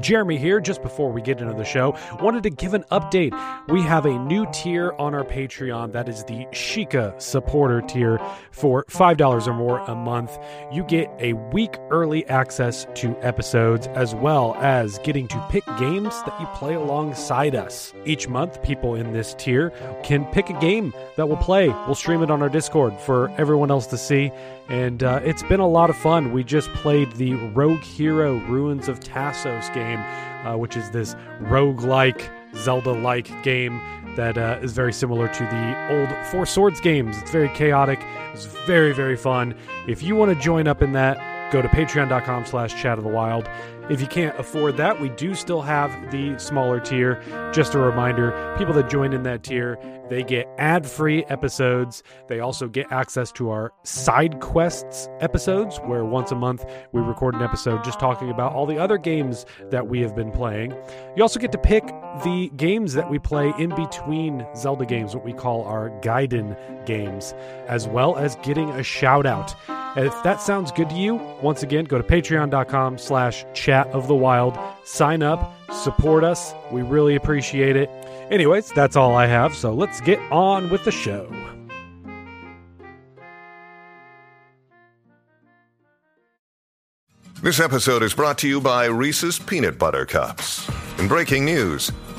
Jeremy here. Just before we get into the show, wanted to give an update. We have a new tier on our Patreon. That is the Sheikah supporter tier for $5 or more a month. You get a week early access to episodes, as well as getting to pick games that you play alongside us. Each month, people in this tier can pick a game that we'll play. We'll stream it on our Discord for everyone else to see. And it's been a lot of fun. We just played the Rogue Hero Ruins of Tassos game, which is this roguelike, Zelda-like game that is very similar to the old Four Swords games. It's very chaotic. It's very, very fun. If you want to join up in that, go to patreon.com/chatofthewild. If you can't afford that, we do still have the smaller tier. Just a reminder, people that join in that tier, they get ad-free episodes. They also get access to our Side Quests episodes, where once a month we record an episode just talking about all the other games that we have been playing. You also get to pick the games that we play in between Zelda games, what we call our Gaiden games, as well as getting a shout-out. And if that sounds good to you, once again, go to patreon.com/chat of the wild. Sign up, support us. We really appreciate it. Anyways, that's all I have. So let's get on with the show. This episode is brought to you by Reese's Peanut Butter Cups. In breaking news,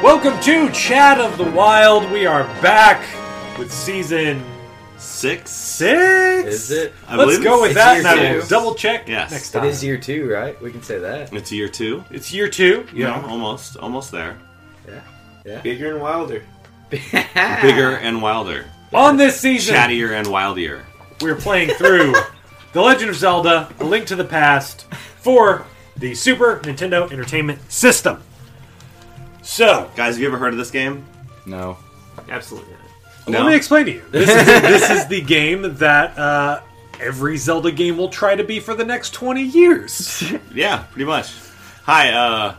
Welcome to Chat of the Wild. We are back with season six. Is it? Let's go with that, and I will double check next time. It is year two, right? We can say that. It's year two. It's year two. Yeah, almost there. Yeah. Bigger and wilder. Bigger and wilder. On this season, chattier and wildier. We're playing through The Legend of Zelda: A Link to the Past for the Super Nintendo Entertainment System. So, guys, have you ever heard of this game? No. Absolutely not. No? Let me explain to you. This is the game that every Zelda game will try to be for the next 20 years. Yeah, pretty much. Hi,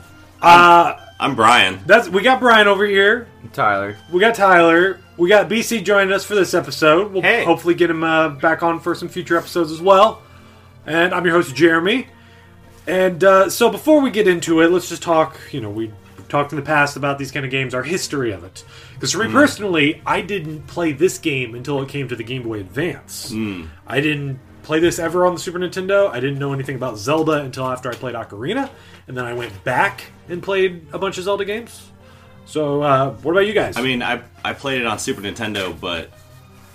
I'm Brian. We got Brian over here. I'm Tyler. We got Tyler. We got BC joining us for this episode. We'll hopefully get him back on for some future episodes as well. And I'm your host, Jeremy. And so before we get into it, let's just talk, we talked in the past about these kind of games, our history of it. Because for me personally, I didn't play this game until it came to the Game Boy Advance. I didn't play this ever on the Super Nintendo. I didn't know anything about Zelda until after I played Ocarina. And then I went back and played a bunch of Zelda games. So, what about you guys? I mean, I played it on Super Nintendo, but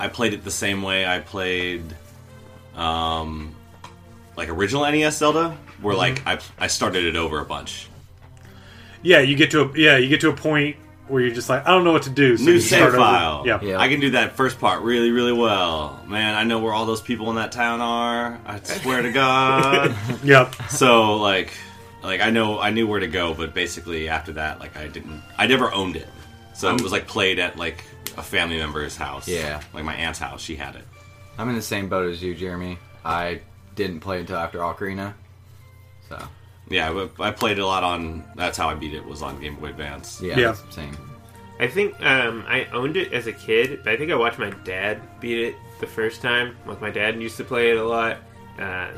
I played it the same way I played original NES Zelda, where I started it over a bunch. Yeah, you get to a point where you're just like, I don't know what to do. So new save file. Yeah. I can do that first part really, really well. Man, I know where all those people in that town are. I swear to God. Yep. So I knew where to go, but basically after that, I never owned it. So it was played at a family member's house. Yeah. My aunt's house, she had it. I'm in the same boat as you, Jeremy. I didn't play until after Ocarina. So. Yeah, I played a lot on... That's how I beat it, was on Game Boy Advance. Yeah. Same. I think I owned it as a kid, but I think I watched my dad beat it the first time. My dad used to play it a lot. I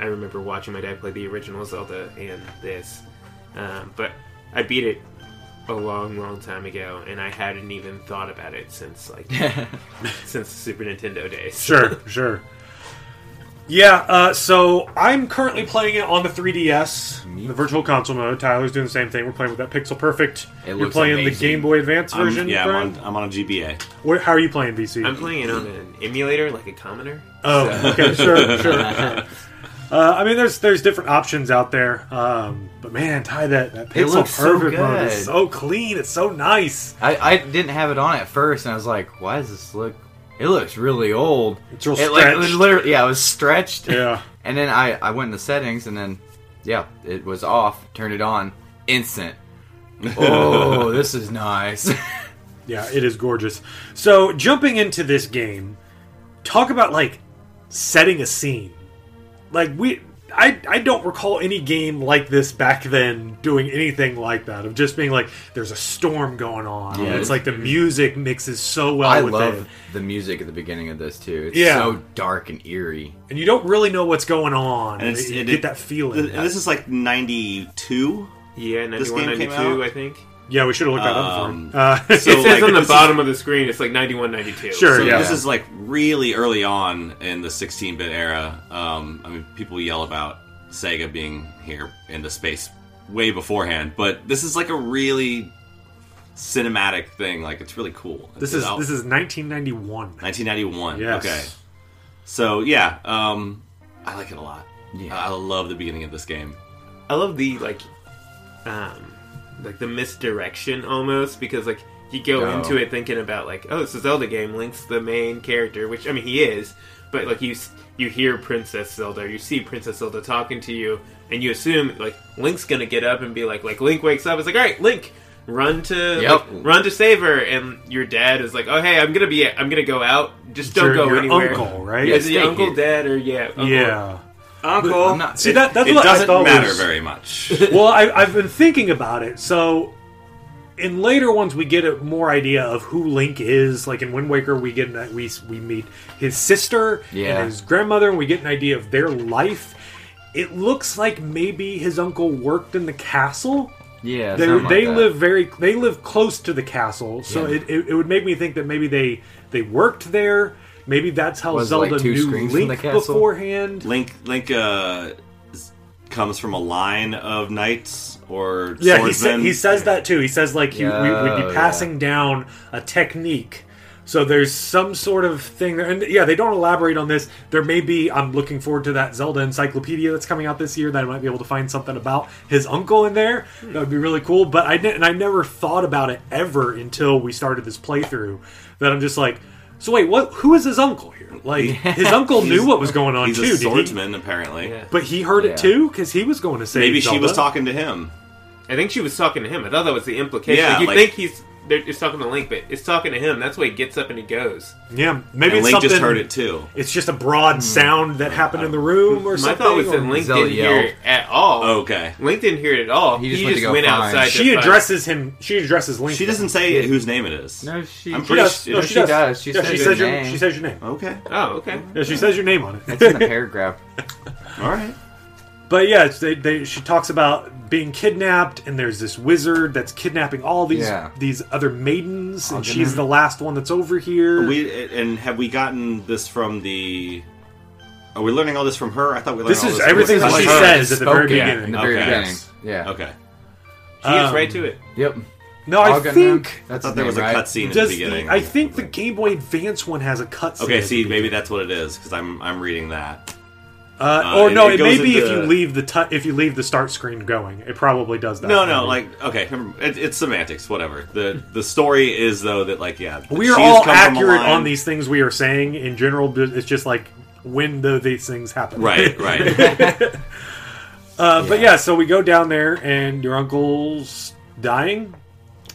remember watching my dad play the original Zelda and this. But I beat it a long, long time ago, and I hadn't even thought about it since, since the Super Nintendo days. Sure. Yeah, so I'm currently playing it on the 3DS, the virtual console mode. Tyler's doing the same thing. We're playing with that Pixel Perfect. You're playing amazing. The Game Boy Advance version? I'm on a GBA. How are you playing, BC? I'm playing it on an emulator, like a commoner. Oh, okay, sure. There's different options out there, but man, Ty, that Pixel Perfect mode is so clean. It's so nice. I didn't have it on at first, and I was like, why does this look... It looks really old. It's real stretched. It was stretched. Yeah. And then I went into settings, and then, yeah, it was off. Turned it on. Instant. Oh, this is nice. Yeah, it is gorgeous. So, jumping into this game, talk about, like, setting a scene. Like, I don't recall any game like this back then doing anything like that, of just being like, there's a storm going on. Yeah, it's like the music mixes so well with it. I love the music at the beginning of this, too. It's so dark and eerie. And you don't really know what's going on. And you get that feeling. And this is like 92? Yeah, 91, 92, I think. Yeah, we should have looked that up before. So it says on the bottom of the screen, it's like 91, 92. Sure, so yeah. This is like really early on in the 16-bit era. I mean, people yell about Sega being here in the space way beforehand, but this is like a really cinematic thing. Like, it's really cool. This is 1991. 1991, yes. Okay. So, yeah, I like it a lot. Yeah. I love the beginning of this game. I love the, like the misdirection almost, because like you go into it thinking about like, oh, it's a Zelda game, Link's the main character, which I mean he is, but like you hear Princess Zelda, you see Princess Zelda talking to you, and you assume like Link's gonna get up and be like Link wakes up, it's like, all right, Link, run to save her, and your dad is like, oh hey, I'm gonna go out, just don't go anywhere. Uncle, right? Yeah, is it your uncle, dad, or uncle. Uncle. Not, see, that's what I thought. It doesn't matter very much. Well, I've been thinking about it. So, in later ones, we get a more idea of who Link is. Like in Wind Waker, we get we meet his sister and his grandmother, and we get an idea of their life. It looks like maybe his uncle worked in the castle. Yeah, they live close to the castle, so it would make me think that maybe they worked there. Maybe that's how Zelda knew Link beforehand. Link comes from a line of knights or swordsmen. He says that too. He says like we would be passing down a technique. So there's some sort of thing there. And yeah, they don't elaborate on this. There may be, I'm looking forward to that Zelda encyclopedia that's coming out this year that I might be able to find something about his uncle in there. That would be really cool. But I never thought about it ever until we started this playthrough. That I'm just like, so wait, what? Who is his uncle here? Like, his uncle knew what was going on, he's a swordsman, apparently. Yeah. But he heard it, too, because he was going to save Zelda. Maybe she was talking to him. I think she was talking to him. I thought that was the implication. Yeah, like, think it's talking to Link, but it's talking to him. That's why he gets up and he goes. Yeah, maybe it's Link something... Link just heard it, too. It's just a broad sound that happened in the room or something. My thought was that Link didn't hear it at all. Oh, okay. Link didn't hear it at all. He just went outside. She addresses Link. She doesn't say whose name it is. No, she does. She says your name. Okay. Oh, okay. Yeah, she says your name on it. It's in the paragraph. All right. But yeah, she talks about being kidnapped, and there's this wizard that's kidnapping all these other maidens, and she's the last one that's over here. Have we gotten this from the? Are we learning all this from her? I thought we learned all this. This is everything that she says at the very beginning. In the very beginning. Yeah. Okay. She gets right to it. Yep. No, I think that's I thought there was a cutscene at the beginning. I think the Game Boy Advance one has a cutscene. Okay, see, maybe that's what it is because I'm reading that. It may be if you leave the start screen going. It probably does that. It's semantics, whatever. The story is though that we are all accurate on these things we are saying in general. It's just like when these things happen. Right. But yeah, so we go down there and your uncle's dying.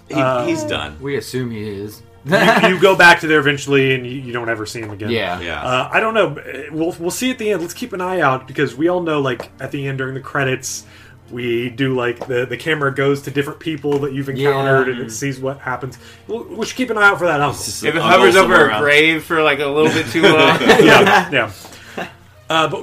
He's done. We assume he is. You go back to there eventually, and you don't ever see him again. Yeah. I don't know. We'll see at the end. Let's keep an eye out because we all know, at the end during the credits, we do the camera goes to different people that you've encountered and it sees what happens. We should keep an eye out for that. If it hovers over a grave for a little bit too long. Yeah.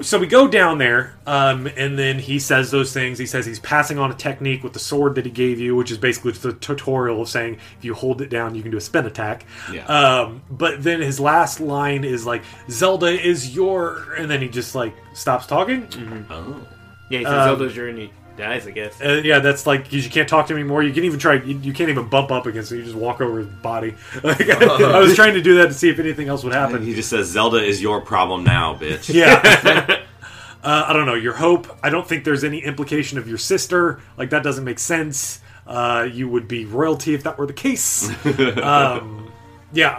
So we go down there, and then he says those things. He says he's passing on a technique with the sword that he gave you, which is basically the tutorial of saying if you hold it down, you can do a spin attack. Yeah. But then his last line is Zelda is your... And then he just, stops talking. Mm-hmm. Oh. Yeah, he says Zelda's your... And he dies, I guess. That's because you can't talk to him anymore. You can even try... You can't even bump up against him. You just walk over his body. I was trying to do that to see if anything else would happen. And he just says, Zelda is your problem now, bitch. Yeah. I don't know. Your hope. I don't think there's any implication of your sister. That doesn't make sense. You would be royalty if that were the case. I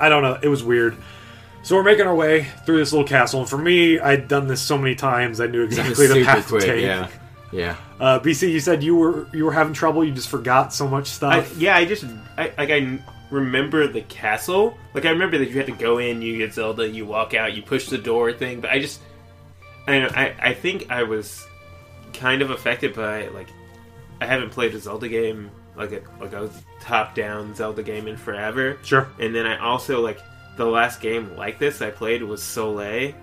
don't know. It was weird. So we're making our way through this little castle, and for me, I'd done this so many times, I knew exactly the path to take. Yeah. BC, you said you were having trouble. You just forgot so much stuff. I remember the castle. Like, I remember that you had to go in, you get Zelda, you walk out, you push the door thing. But I think I was kind of affected by, like, I haven't played a Zelda game, like a top-down Zelda game in forever. Sure. And then I also, like, the last game like this I played was Soleil,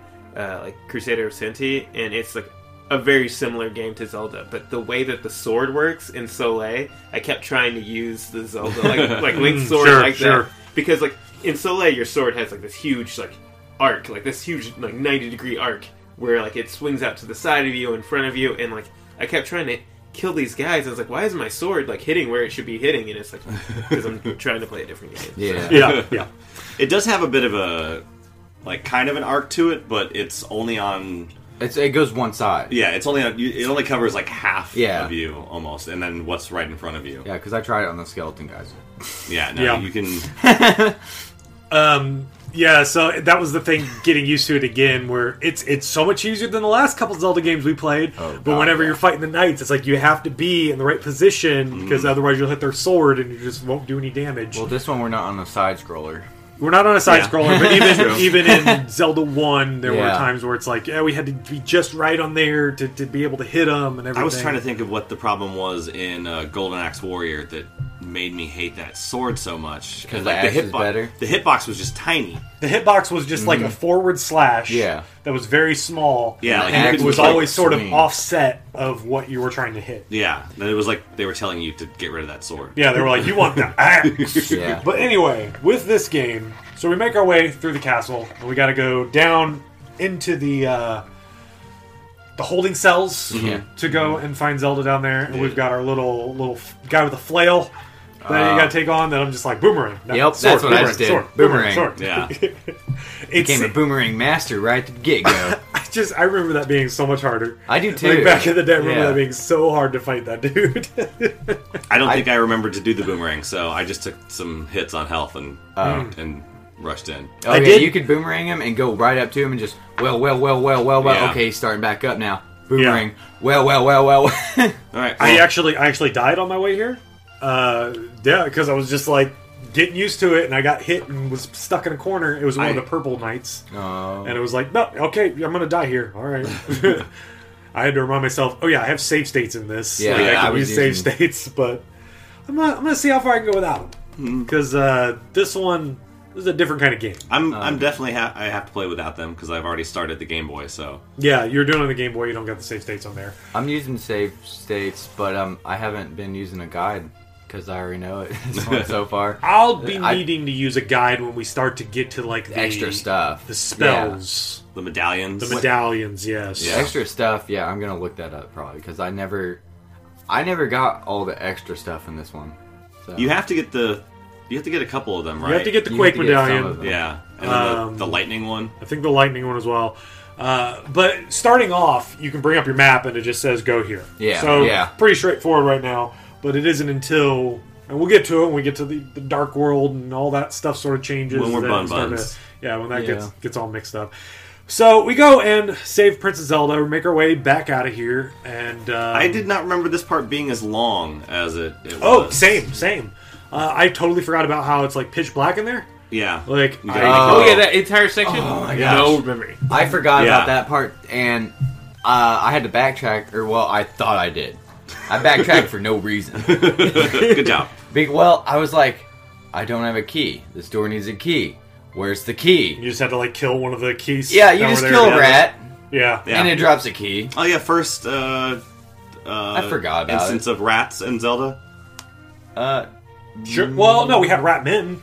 Crusader of Centy, and it's like a very similar game to Zelda, but the way that the sword works in Soleil, I kept trying to use the Zelda, like Link's sword, that. Because, like, in Soleil, your sword has, like, this huge, like, arc, like, this huge, like, 90-degree arc, where, like, it swings out to the side of you, in front of you, and, like, I kept trying to kill these guys. I was like, why is my sword, like, hitting where it should be hitting? And it's like, because I'm trying to play a different game. Yeah. It does have a bit of a, like, kind of an arc to it, but it's only on... It goes one side. Yeah, it only covers, like, half of you, almost, and then what's right in front of you. Yeah, because I tried it on the skeleton guys. You can... so that was the thing, getting used to it again, where it's so much easier than the last couple Zelda games we played, but whenever you're fighting the knights, it's like you have to be in the right position, because otherwise you'll hit their sword and you just won't do any damage. Well, this one, we're not on a side-scroller. We're not on a side-scroller, but even in Zelda 1, there were times where it's like, we had to be just right on there to be able to hit them and everything. I was trying to think of what the problem was in Golden Axe Warrior that made me hate that sword so much. Because the hitbox was just tiny. The hitbox was just like a forward slash that was very small. Yeah, and it was always sort of offset of what you were trying to hit. Yeah, and it was like they were telling you to get rid of that sword. Yeah, they were like, you want the axe. Yeah. But anyway, with this game, so we make our way through the castle, and we got to go down into the holding cells to go and find Zelda down there. And we've got our little guy with a flail that you got to take on. That I'm just like, boomerang. No, yep, sword, that's what I just did. Sword, boomerang. Sword. Yeah. Became a boomerang master right at the get-go. I remember that being so much harder. I do too. Like, back in the day, I remember that being so hard to fight that dude. I don't think I remembered to do the boomerang, so I just took some hits on health and rushed in. Oh, I did. You could boomerang him and go right up to him and just, well. Yeah. Okay, he's starting back up now. Boomerang. Yeah. Well. All right. Well. I actually died on my way here. Because I was just like getting used to it, and I got hit and was stuck in a corner. It was one of the purple knights, and it was like, no, okay, I'm gonna die here. All right. I had to remind myself. Oh yeah, I have save states in this. Yeah, I can use save states, but I'm gonna see how far I can go without them. Because this one is a different kind of game. I'm definitely I have to play without them because I've already started the Game Boy. So yeah, you're doing it on the Game Boy. You don't got the save states on there. I'm using save states, but I haven't been using a guide. Because I already know it so far. I'll be needing to use a guide when we start to get to, like, the extra stuff. The spells. Yeah. The medallions. The medallions, yes. Yeah. Extra stuff, yeah, I'm going to look that up probably. Because I never got all the extra stuff in this one. So. You have to get a couple of them, right? You have to get the Quake medallion. Yeah. And then the lightning one. I think the lightning one as well. But starting off, you can bring up your map and it just says, go here. Yeah. So, pretty straightforward right now. But it isn't until, and we'll get to it when we get to the Dark World and all that stuff sort of changes. When we're bun-buns. When that gets all mixed up. So we go and save Princess Zelda, make our way back out of here. And I did not remember this part being as long as it was. Oh, same. I totally forgot about how it's like pitch black in there. Yeah. Like, that entire section? Oh my gosh. No memory. I forgot about that part, and I had to backtrack, I thought I did. I backtracked for no reason. Good job. I was like, I don't have a key. This door needs a key. Where's the key? You just had to, like, kill one of the keys. Yeah, you just kill a rat. Yeah. And it drops a key. Oh, yeah, first I forgot about instance of rats in Zelda. Sure. Well, no, we had rat men.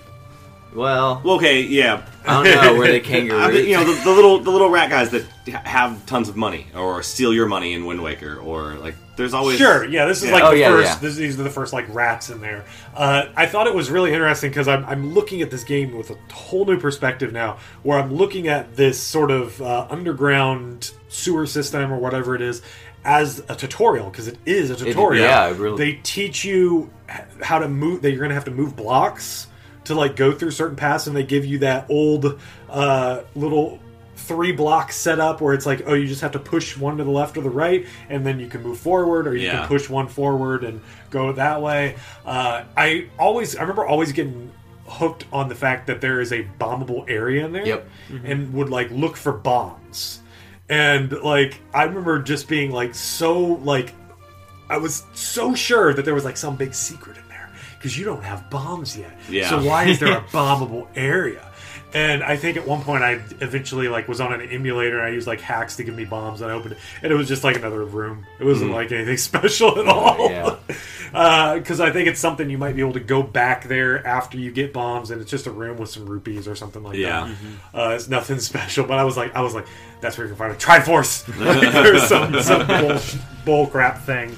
Well, okay, yeah. I don't know where the kangaroos. the little rat guys that have tons of money or steal your money in Wind Waker or like there's always this is like first. Yeah. These are the first like rats in there. I thought it was really interesting because I'm looking at this game with a whole new perspective now, where I'm looking at this sort of underground sewer system or whatever it is as a tutorial because it is a tutorial. It really. They teach you how to move. That you're going to have to move blocks. to like go through certain paths, and they give you that old little 3-block setup where it's like, oh, you just have to push one to the left or the right, and then you can move forward, or you can push one forward and go that way. I remember always getting hooked on the fact that there is a bombable area in there, and would like look for bombs. And like I remember just being like so like I was so sure that there was like some big secret in there because you don't have bombs yet. Yeah. So why is there a bombable area? And I think at one point I eventually like was on an emulator and I used like hacks to give me bombs, and I opened it and it was just like another room. It wasn't like anything special at all. Because I think it's something you might be able to go back there after you get bombs, and it's just a room with some rupees or something like that. It's nothing special, but I was like, that's where you can find a Triforce. There's some bull crap thing.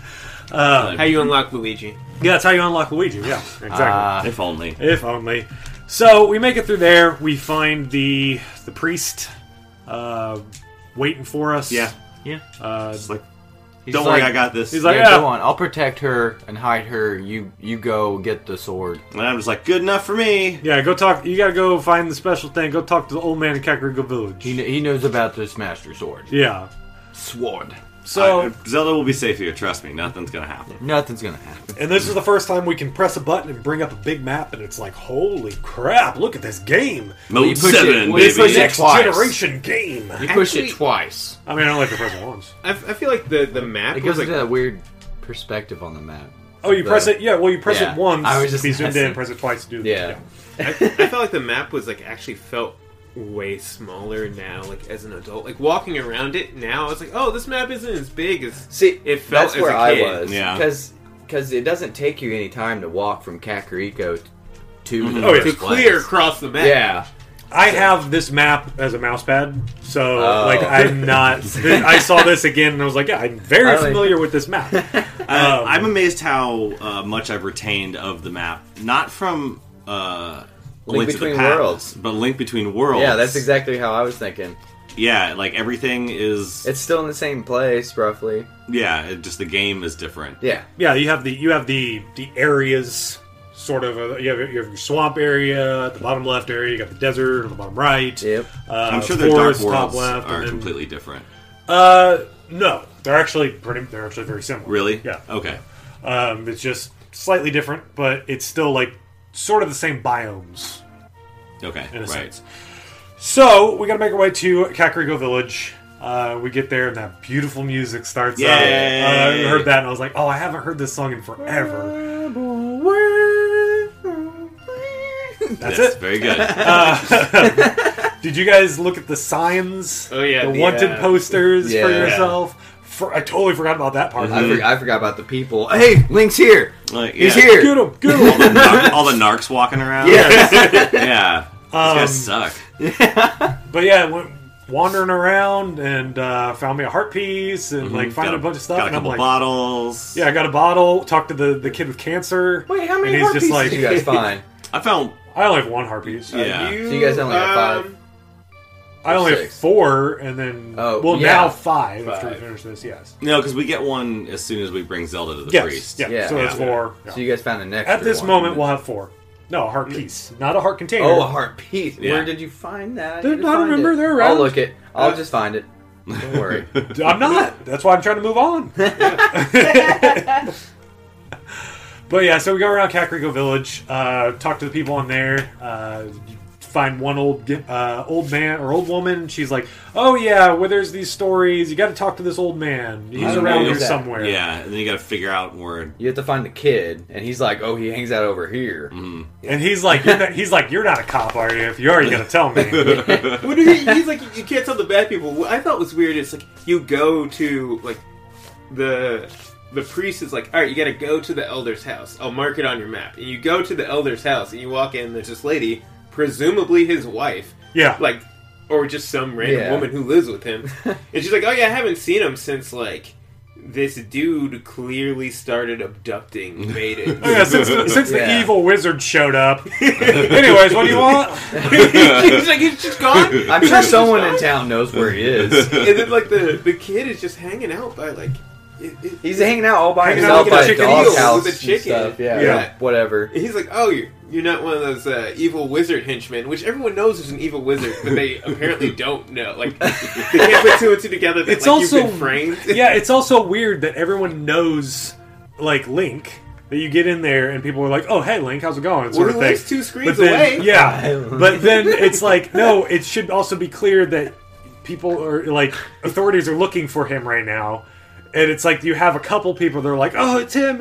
How you unlock Luigi? Yeah, that's how you unlock Luigi. Yeah, exactly. If only. If only. So we make it through there. We find the priest waiting for us. Yeah. It's like, don't worry, I got this. He's like, go on. I'll protect her and hide her. You go get the sword. And I'm just like, good enough for me. Yeah, go talk. You gotta go find the special thing. Go talk to the old man in Kakariko Village. He knows about this master sword. Yeah. Sword. So Zelda will be safe here, trust me. Nothing's gonna happen. And this is the first time we can press a button and bring up a big map, and it's like, holy crap, look at this game. Mode 7, baby. It's a next generation game. You push it twice. I mean, I don't like to press it once. I feel like the map, it gives like a weird perspective on the map. Oh, you press it? Yeah, well, you press it once, I was just be zoomed in, press it twice to do this. I felt like the map was like actually felt way smaller now, like as an adult, like walking around it now, I was like, oh, this map isn't as big as it felt. That's as where a kid. I was because it doesn't take you any time to walk from Kakariko to to clear across the map. I have this map as a mouse pad, so like I'm not. I saw this again and I was like, yeah, I'm very familiar with this map. I'm amazed how much I've retained of the map, not from Link Between Worlds. But Link Between Worlds. Yeah, that's exactly how I was thinking. Yeah, like everything is... It's still in the same place, roughly. Yeah, just the game is different. Yeah. Yeah, you have the areas, sort of. You have your swamp area, at the bottom left area, you got the desert on the bottom right. Yep. I'm sure their dark worlds are completely different. No. They're actually very similar. Really? Yeah. Okay. It's just slightly different, but it's still like sort of the same biomes. Okay, in a sense. So, we gotta make our way to Kakariko Village. We get there and that beautiful music starts up. I heard that and I was like, oh, I haven't heard this song in forever. That's it. Very good. Did you guys look at the signs? Oh, yeah. The wanted posters for yourself? Yeah. I totally forgot about that part. Mm-hmm. I forgot about the people. Hey, Link's here. He's here. Get him. All the narcs walking around. Yes. These guys suck. Yeah. But went wandering around and found me a heart piece and found a bunch of stuff. Got a couple bottles. Yeah, I got a bottle. Talked to the kid with cancer. Wait, how many heart pieces did you guys find? I only have one heart piece. Yeah. So you guys only have 5. I only have 4, and then... now 5 after we finish this, yes. No, because we get one as soon as we bring Zelda to the priest. So that's 4. Yeah. So you guys found an extra one. At this moment, we'll have 4. No, a heart piece. Not a heart container. Oh, a heart piece. Yeah. Where did you find that? I don't remember. They're around. I'll look it. I'll just find it. Don't worry. I'm not. That's why I'm trying to move on. But so we go around Kakariko Village, talk to the people on there, find one old man or old woman. She's like, oh yeah, well, there's these stories, you gotta talk to this old man, he's around here somewhere. Yeah, and then you gotta figure out where. You have to find the kid, and he's like, oh, he hangs out over here. Mm-hmm. And he's like, you're not a cop, are you? If you are, you gotta tell me. He's like, you can't tell the bad people. What I thought was weird is like, you go to like the priest is like, all right, you gotta go to the elder's house, I'll mark it on your map. And you go to the elder's house and you walk in, there's this lady, presumably his wife, or just some random woman who lives with him, and she's like, "Oh yeah, I haven't seen him since like this dude clearly started abducting maidens. Since the evil wizard showed up." Anyways, what do you want? He's like, "He's just gone." I'm sure someone in town knows where he is. And then like the kid is just hanging out by like. He's hanging out all by himself by a doghouse with a chicken. Stuff. Yeah, whatever. And he's like, "Oh, You're not one of those evil wizard henchmen, which everyone knows is an evil wizard, but they apparently don't know. Like, they can't put two and two together that, like, also, you've been framed. Yeah, it's also weird that everyone knows, like, Link, that you get in there and people are like, oh, hey, Link, how's it going? Sort of thing. Link's two screens away. Yeah, but then it's like, no, it should also be clear that people are, like, authorities are looking for him right now. And it's like you have a couple people that are like, oh, it's him.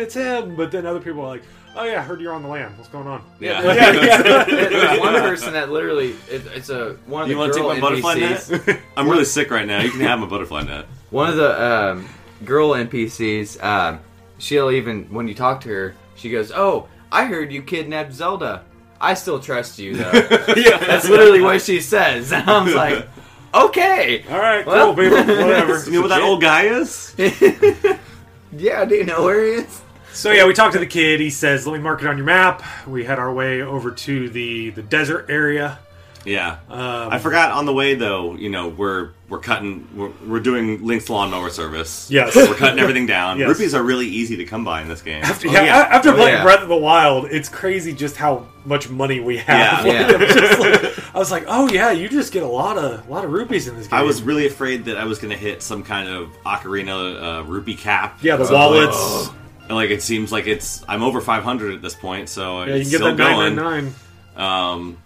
But then other people are like, oh yeah, I heard you're on the land. What's going on? Yeah. There's one person that literally, it's a one of the girl NPCs. You want to take my butterfly net? I'm really sick right now. You can have my butterfly net. One of the girl NPCs, she'll even, when you talk to her, she goes, oh, I heard you kidnapped Zelda. I still trust you, though. Yeah. That's literally what she says. And I was like, okay. All right, well, cool, baby. Whatever. You know what that old guy is? Yeah, do you know where he is? So yeah, we talked to the kid. He says, let me mark it on your map. We had our way over to the desert area. Yeah. I forgot on the way, though, you know, we're doing Link's lawnmower service. Yes. We're cutting everything down. Yes. Rupees are really easy to come by in this game. After playing Breath of the Wild, it's crazy just how much money we have. Yeah. Yeah. I was like, oh yeah, you just get a lot of rupees in this game. I was really afraid that I was going to hit some kind of Ocarina rupee cap. Yeah, the wallets. Like, it seems like it's... I'm over 500 at this point, so yeah, it's still going. Yeah, you can get that 999.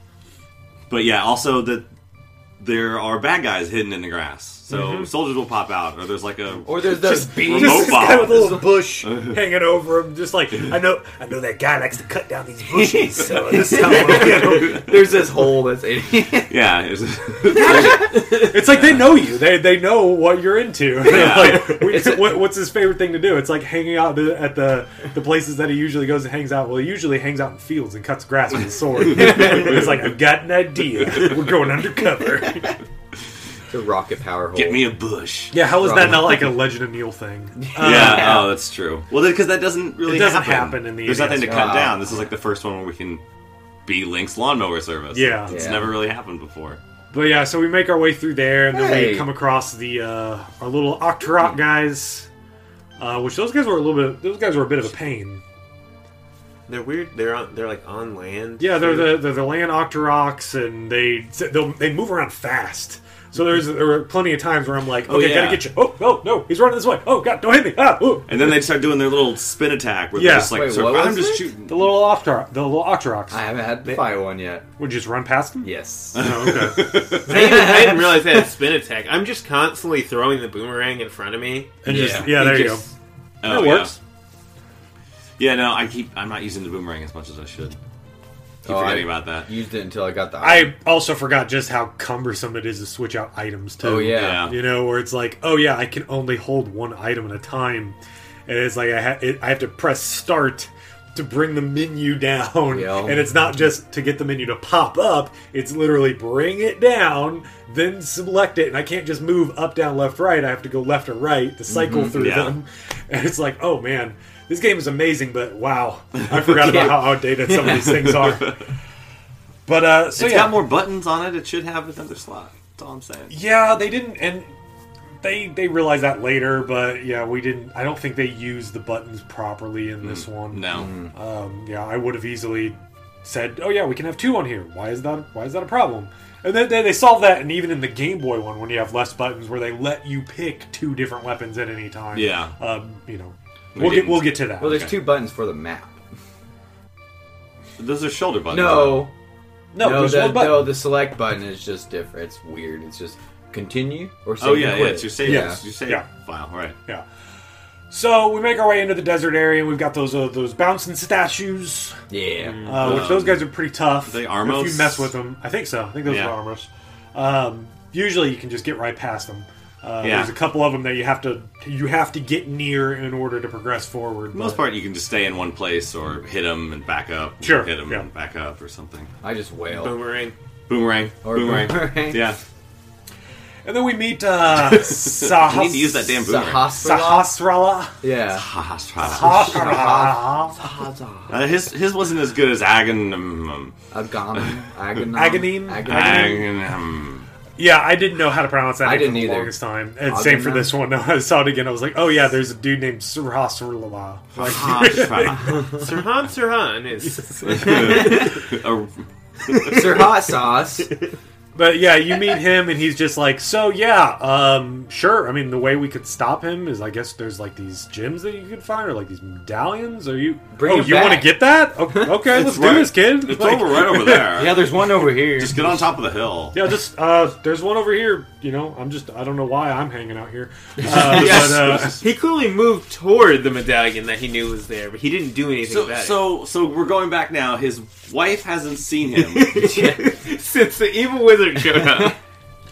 But yeah, also that there are bad guys hidden in the grass. So soldiers will pop out, or there's like a... Or there's those bees. Remote bomb. Guy with a little bush hanging over him, just like, I know that guy likes to cut down these bushes, so this is how there's this hole that's... Yeah. It's like they know you. They know what you're into. Yeah. Like, what's his favorite thing to do? It's like hanging out at the places that he usually goes and hangs out. Well, he usually hangs out in fields and cuts grass with his sword. It's like, I've got an idea. We're going undercover. The rocket power hole. Get me a bush. Yeah, how is that not like a Legend of Neil thing? Yeah, oh, that's true. Well, because that doesn't really happen in the... There's nothing to cut down. This is like the first one where we can be Link's lawnmower service. Yeah. It's never really happened before. But yeah, so we make our way through there, and then we come across the our little Octorok guys, which those guys were a bit of a pain. They're weird. They're like on land. Yeah, they're the land Octoroks, and they move around fast. So there were plenty of times where I'm like, okay, gotta get you. Oh, no, he's running this way. Oh, God, don't hit me. Ah, ooh. And then they start doing their little spin attack where they're just like, shooting. The little Octoroks. I haven't had to fight one yet. Would you just run past them? Yes. Oh, okay. I didn't realize they had a spin attack. I'm just constantly throwing the boomerang in front of me. And there you go. That works. Yeah, no, I'm not using the boomerang as much as I should. I keep forgetting about that. Used it until I got the item. I also forgot just how cumbersome it is to switch out items, too. Oh, yeah. You know, where it's like, oh, yeah, I can only hold one item at a time. And it's like I have to press start to bring the menu down. Yo. And it's not just to get the menu to pop up. It's literally bring it down, then select it. And I can't just move up, down, left, right. I have to go left or right to cycle through them. And it's like, oh, man. This game is amazing, but wow, I forgot about how outdated some of these things are. But it's got more buttons on it. It should have another slot. That's all I'm saying. Yeah, they didn't, and they realized that later. But yeah, we didn't. I don't think they used the buttons properly in this one. No. Yeah, I would have easily said, "Oh yeah, we can have two on here. Why is that a problem?" And then they solve that, and even in the Game Boy one, when you have less buttons, where they let you pick two different weapons at any time. Yeah. You know. We'll get to that. Well, there's two buttons for the map. Those are shoulder buttons. No, the select button is just different. It's weird. It's just continue or save. Oh, yeah, yeah. It's your save. Yeah. It's your save file, right. Yeah. So we make our way into the desert area, and we've got those bouncing statues. Yeah. Which those guys are pretty tough. Are they Armos? If you mess with them. I think so. I think those are Armos. Usually you can just get right past them. There's a couple of them that you have to get near in order to progress forward. For the most part, you can just stay in one place or hit them and back up. Sure. Hit them and back up or something. I just wail. Boomerang. Or boomerang. Yeah. And then we meet you need to use that damn boomerang. Sahasrahla. Yeah. Sahasrahla. His wasn't as good as Aghanim. Aghanim. Yeah, I didn't know how to pronounce that name for the longest time. And same for this one. I saw it again. I was like, oh yeah, there's a dude named Sahasrahla. Sirhan is... Sir Hot Sauce. But yeah, you meet him and he's just like, so yeah, sure. I mean, the way we could stop him is, I guess there's like these gems that you could find, or like these medallions. Are you? Oh, you want to get that? Okay, let's do this, kid. It's like, over right over there. Yeah, there's one over here. Just get on top of the hill. Yeah, just there's one over here. You know, I don't know why I'm hanging out here. He clearly moved toward the medallion that he knew was there, but he didn't do anything about it. So we're going back now. His wife hasn't seen him since the evil wizard showed up.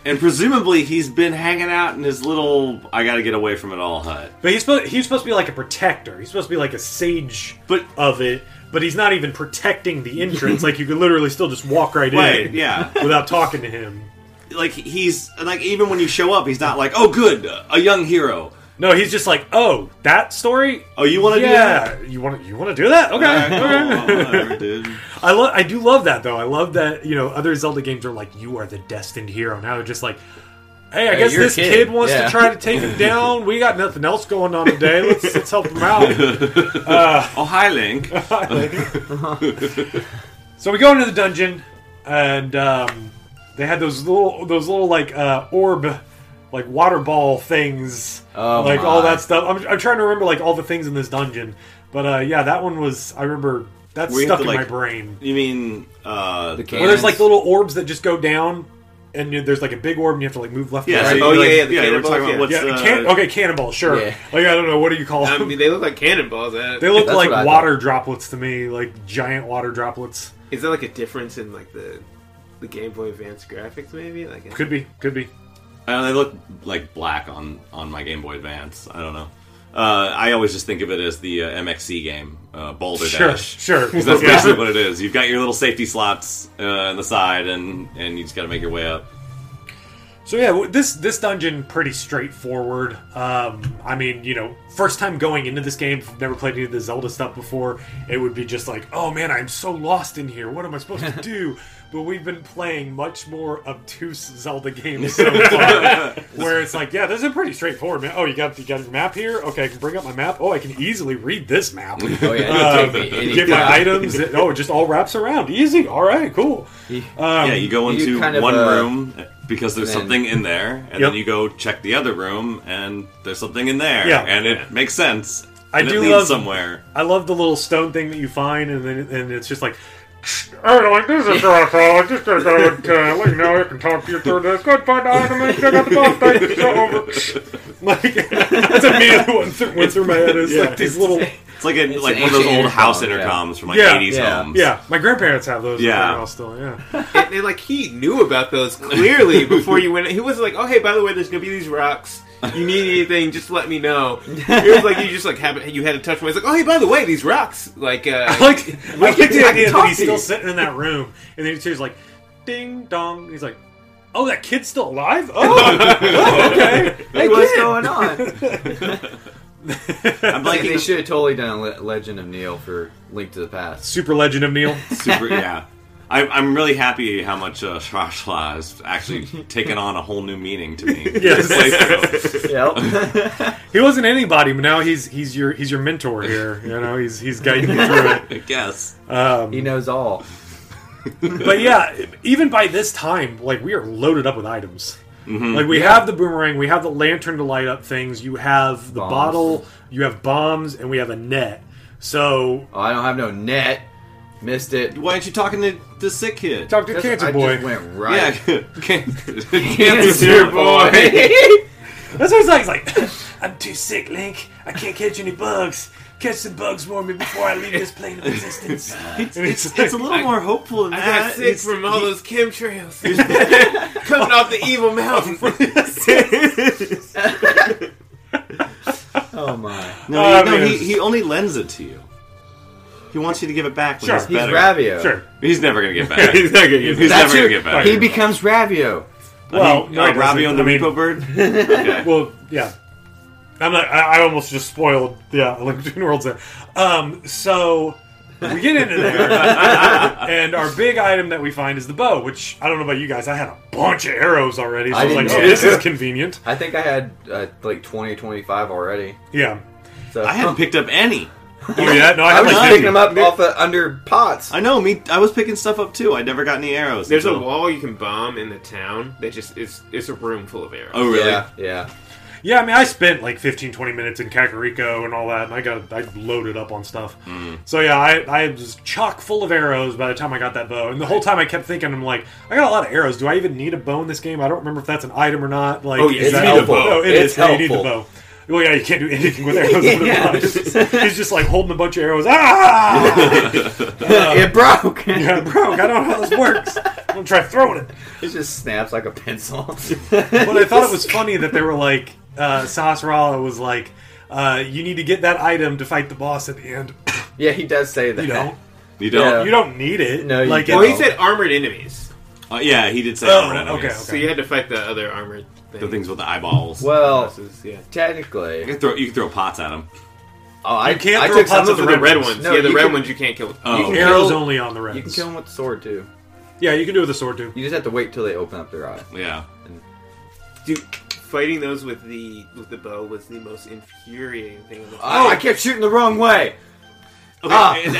And presumably he's been hanging out in his little I gotta get away from it all hut. But he's supposed to be like a protector. He's supposed to be like a sage of it. But he's not even protecting the entrance. Like, you could literally still just walk right in without talking to him. Like, he's... Like, even when you show up, he's not like, oh, good, a young hero. No, he's just like, oh, that story? Oh, you want to do that? Yeah, you want to do that? Okay, whatever, dude. I do love that, though. I love that, you know, other Zelda games are like, you are the destined hero. Now they're just like, hey, I guess this kid wants to try to take him down. We got nothing else going on today. Let's help him out. Oh, hi, Link. So we go into the dungeon, and... they had those little like orb, like water ball things, all that stuff. I'm trying to remember like all the things in this dungeon, but yeah, that one was I remember that stuck in my brain. You mean the cannons? Well, there's like little orbs that just go down, and there's like a big orb, and you have to like move left. Yeah, right. Cannonballs. Sure. Yeah. Like, I don't know, what do you call them? I mean, they look like cannonballs. They look like water droplets to me, like giant water droplets. Is there like a difference in like the Game Boy Advance graphics, maybe? Like, could be. I don't know, they look like black on my Game Boy Advance. I don't know. I always just think of it as the MXC game, Boulder Dash. Sure, because that's basically what it is. You've got your little safety slots on the side, and you just got to make your way up. So yeah, this dungeon, pretty straightforward. I mean, you know, first time going into this game, never played any of the Zelda stuff before, it would be just like, oh man, I'm so lost in here. What am I supposed to do? But we've been playing much more obtuse Zelda games so far, where it's like, yeah, this is pretty straightforward, man. Oh, you got your map here? Okay, I can bring up my map. Oh, I can easily read this map. Oh, yeah. Get my items. It just all wraps around. Easy. All right, cool. Yeah, you go into one room because there's something in there, and then you go check the other room, and there's something in there, and it makes sense. I love the little stone thing that you find, and it's just like, I don't like this is I just as I would let you know I can talk to you through this. Go find the item and check out the boss fight. It's over. Like, that's immediately went through my head. It's like these little... It's like one of those old house intercoms from like 80s homes. Yeah, my grandparents have those. Yeah, still. Yeah, and like he knew about those clearly before you went. He was like, oh hey, by the way, there's gonna be these rocks. You need anything, just let me know. It was like you just like you had to touch my. It's like, oh hey, by the way, these rocks. Like, I get the idea that he's still sitting in that room, and then he's like, ding dong. And he's like, oh, that kid's still alive. Oh, okay. Hey, what's going on? I'm like, they should have totally done a Legend of Neil for Link to the Past. Super Legend of Neil. Super, yeah. I'm really happy how much Sahasrahla has actually taken on a whole new meaning to me. Yep. He wasn't anybody, but now he's your mentor here. You know, he's guiding you through it. I guess he knows all. But yeah, even by this time, like, we are loaded up with items. Mm-hmm. Like, we have the boomerang, we have the lantern to light up things, you have the bottle, you have bombs, and we have a net. So I don't have no net. Missed it. Why aren't you talking to the sick kid? Talk to Cancer Boy. I just went right. Yeah. Cancer Boy. That's what it's like. I'm too sick, Link. I can't catch any bugs. Catch some bugs for me before I leave this plane of existence. It's a little more hopeful than that. I got sick from all those chemtrails coming off the evil mountain. Oh my! No, he only lends it to you. He wants you to give it back. Sure, he's Ravio. Sure, he's never going to get back. He's never going to get back. He becomes Ravio. Well, Ravio and the Repo Bird. Okay. Well, yeah. I almost just spoiled. Yeah, Link Between Worlds there. So We get into that. And our big item that we find is the bow, which, I don't know about you guys, I had a bunch of arrows already, so I was like, oh, this is convenient. I think I had, like, 20, 25 already. Yeah. So, I hadn't picked up any. Oh, yeah? No, I was like picking them up off of under pots. I know, me. I was picking stuff up, too. I never got any arrows. There's a wall you can bomb in the town that just it's a room full of arrows. Oh, really? Yeah. Yeah, I mean, I spent like 15, 20 minutes in Kakariko and all that, and I loaded up on stuff. Mm. So yeah, I was chock full of arrows by the time I got that bow. And the whole time I kept thinking, I'm like, I got a lot of arrows. Do I even need a bow in this game? I don't remember if that's an item or not. Like, oh, yeah, you need a bow. It's helpful. You need the bow. Well, yeah, you can't do anything with arrows. Yeah. He's just like holding a bunch of arrows. Ah! It broke. Yeah, it broke. I don't know how this works. I'm going to try throwing it. It just snaps like a pencil. But I thought it was funny that they were like, Sahasrahla was like, you need to get that item to fight the boss at the end. Yeah, he does say that. You don't. Yeah. You don't need it. No, you don't. Well, he said armored enemies. Yeah, he did say armored enemies. Okay. So you had to fight the other armored things. The things with the eyeballs. Well, glasses, yeah. Technically. You can throw pots at them. Oh, I took pots at the red ones. No, yeah, the red ones you can't kill. Arrows only on the reds. You can kill them with the sword, too. Yeah, you can do it with the sword, too. You just have to wait till they open up their eye. Yeah. Dude, fighting those with the bow was the most infuriating thing. I kept shooting the wrong way. Okay, is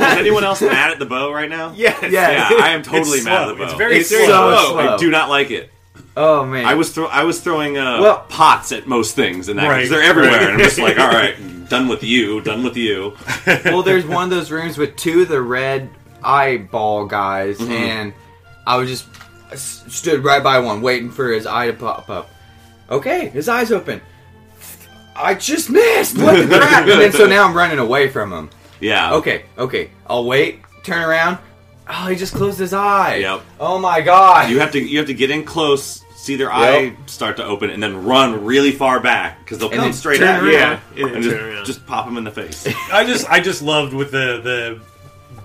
anyone else mad at the bow right now? Yes. Yeah, I am totally mad at the bow. It's very slow. I do not like it. Oh, man. I was throwing pots at most things in that because they're everywhere. And I'm just like, all right, done with you. Well, there's one of those rooms with two of the red eyeball guys, mm-hmm. and I stood right by one, waiting for his eye to pop up. Okay, his eye's open. I just missed! What the crap? And so now I'm running away from him. Yeah. Okay. I'll wait, turn around. Oh, he just closed his eye. Yep. Oh my god. You have to get in close, see their eye start to open, and then run really far back because they'll come straight at you. Yeah. And just pop them in the face. I just loved with the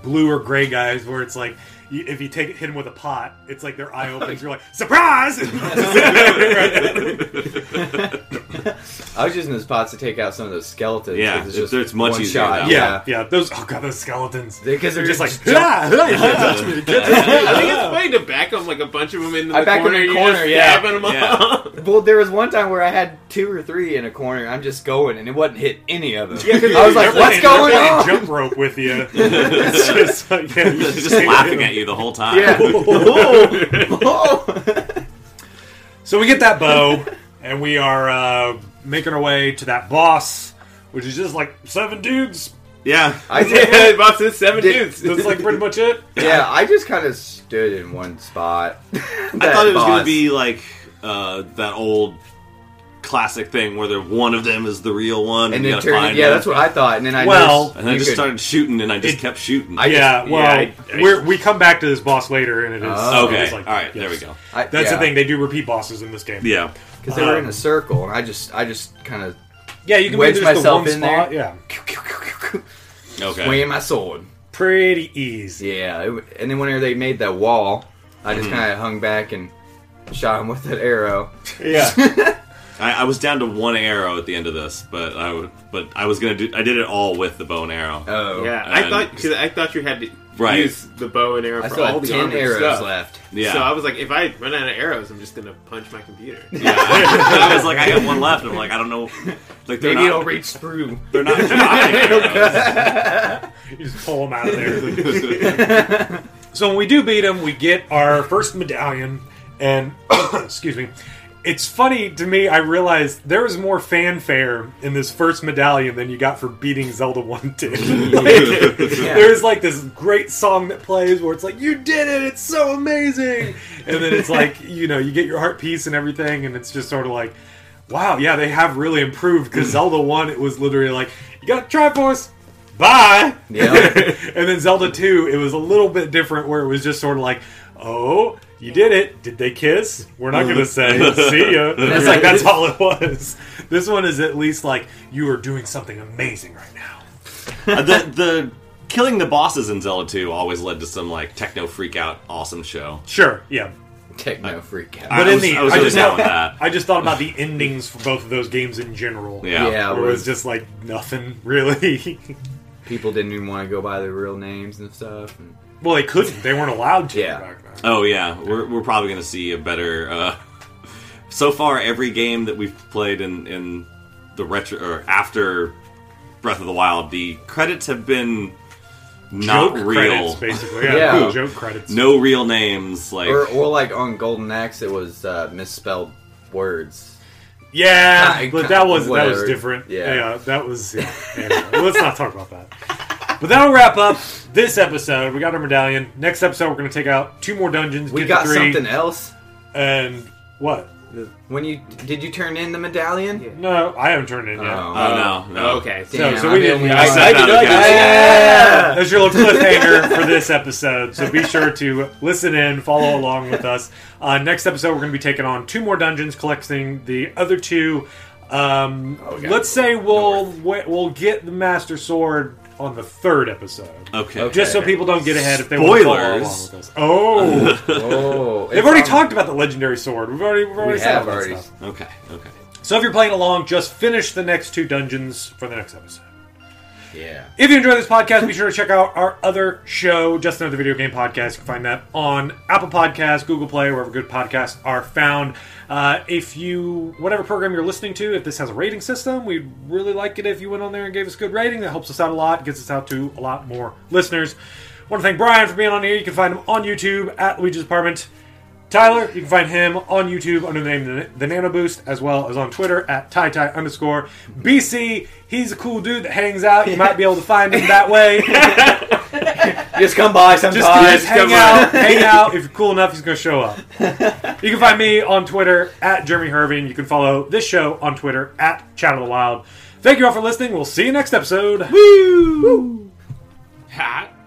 blue or gray guys where it's like if you hit them with a pot, it's like their eye opens. You're like surprise. I was using those pots to take out some of those skeletons. Yeah, it's much easier now. Yeah. Those skeletons. Because they're just like, I think it's funny to back them like a bunch of them in the corner. Them. Well, there was one time where I had two or three in a corner. I'm just going, and it wasn't hit any of them. Yeah, I was like, what's going on? Jump rope with you. It's just like, yeah, just laughing at you the whole time. Yeah. So we get that bow. And we are making our way to that boss, which is just like seven dudes. Yeah. I did. Boss is seven dudes. That's like pretty much it. Yeah, I just kind of stood in one spot. I thought it was going to be like that old classic thing where one of them is the real one. And then that's what I thought. And then I started shooting, and I just kept shooting. We come back to this boss later, and it is... okay, like, all right, yes. There we go. That's the thing, they do repeat bosses in this game. Yeah. Because they were in a circle, and I just kind of wedged myself in there. Yeah. Okay. Swinging my sword. Pretty easy. Yeah. And then whenever they made that wall, I just kind of hung back and shot him with that arrow. Yeah. I was down to one arrow at the end of this, but I did it all with the bow and arrow. Oh. Yeah. I thought you had to use the bow and arrow for all the 10 arrows left. Yeah. So I was like, if I run out of arrows, I'm just going to punch my computer. Yeah. I was like, I got one left, and I'm like, I don't know. Like, maybe it'll reach through. They're not You just pull them out of there. So when we do beat them, we get our first medallion, and, excuse me, it's funny to me, I realized there was more fanfare in this first medallion than you got for beating Zelda 1-2. There's like this great song that plays where it's like, you did it, it's so amazing! And then it's like, you get your heart piece and everything, and it's just sort of like, wow, yeah, they have really improved, because Zelda 1, it was literally like, you got Triforce, bye! Yep. And then Zelda 2, it was a little bit different, where it was just sort of like, oh... You did it. Did they kiss? We're not going to say, see ya. It's like, that's all it was. This one is at least like, you are doing something amazing right now. The killing the bosses in Zelda 2 always led to some like techno freakout awesome show. Sure, yeah. Techno freakout. I just thought about the endings for both of those games in general. Yeah. It was just like nothing, really. people didn't even want to go by their real names and stuff. And... Well, they couldn't. They weren't allowed to. Yeah. Back then. Oh, yeah. We're probably going to see a better... So far, every game that we've played in the retro or after Breath of the Wild, the credits have been not joke real. Credits, basically, yeah, yeah. Joke credits. No real names, like or like on Golden Axe, it was misspelled words. Yeah, but that was different. Yeah, that was. Yeah. Anyway, let's not talk about that. But that'll wrap up this episode. We got our medallion. Next episode, we're going to take out 2 more dungeons. We got 3. Something else, and what? When did you turn in the medallion? Yeah. No, I haven't turned it in yet. Oh, no. Okay. Damn, so we didn't. That's your little cliffhanger for this episode. So be sure to listen in, follow along with us. Next episode, we're going to be taking on 2 more dungeons, collecting the other 2. Let's say we'll get the Master Sword on the 3rd episode. Okay. Just so people don't get ahead if they want to follow along with us. Oh. They've already talked about the legendary sword. We've already said that stuff. Okay. So if you're playing along, just finish the next 2 dungeons for the next episode. Yeah. If you enjoy this podcast, be sure to check out our other show, Just Another Video Game Podcast. You can find that on Apple Podcasts, Google Play, wherever good podcasts are found. Whatever program you're listening to, if this has a rating system, we'd really like it if you went on there and gave us a good rating. That helps us out a lot, gets us out to a lot more listeners. I want to thank Brian for being on here. You can find him on YouTube at Luigi's Apartment. Tyler, you can find him on YouTube under the name The Nano Boost, as well as on Twitter at @tyty_BC. He's a cool dude that hangs out. You might be able to find him that way. Just come by sometimes. Just hang out. Hang out. If you're cool enough, he's going to show up. You can find me on Twitter at Jeremy Herving. You can follow this show on Twitter at Chat of the Wild. Thank you all for listening. We'll see you next episode. Woo! Hat.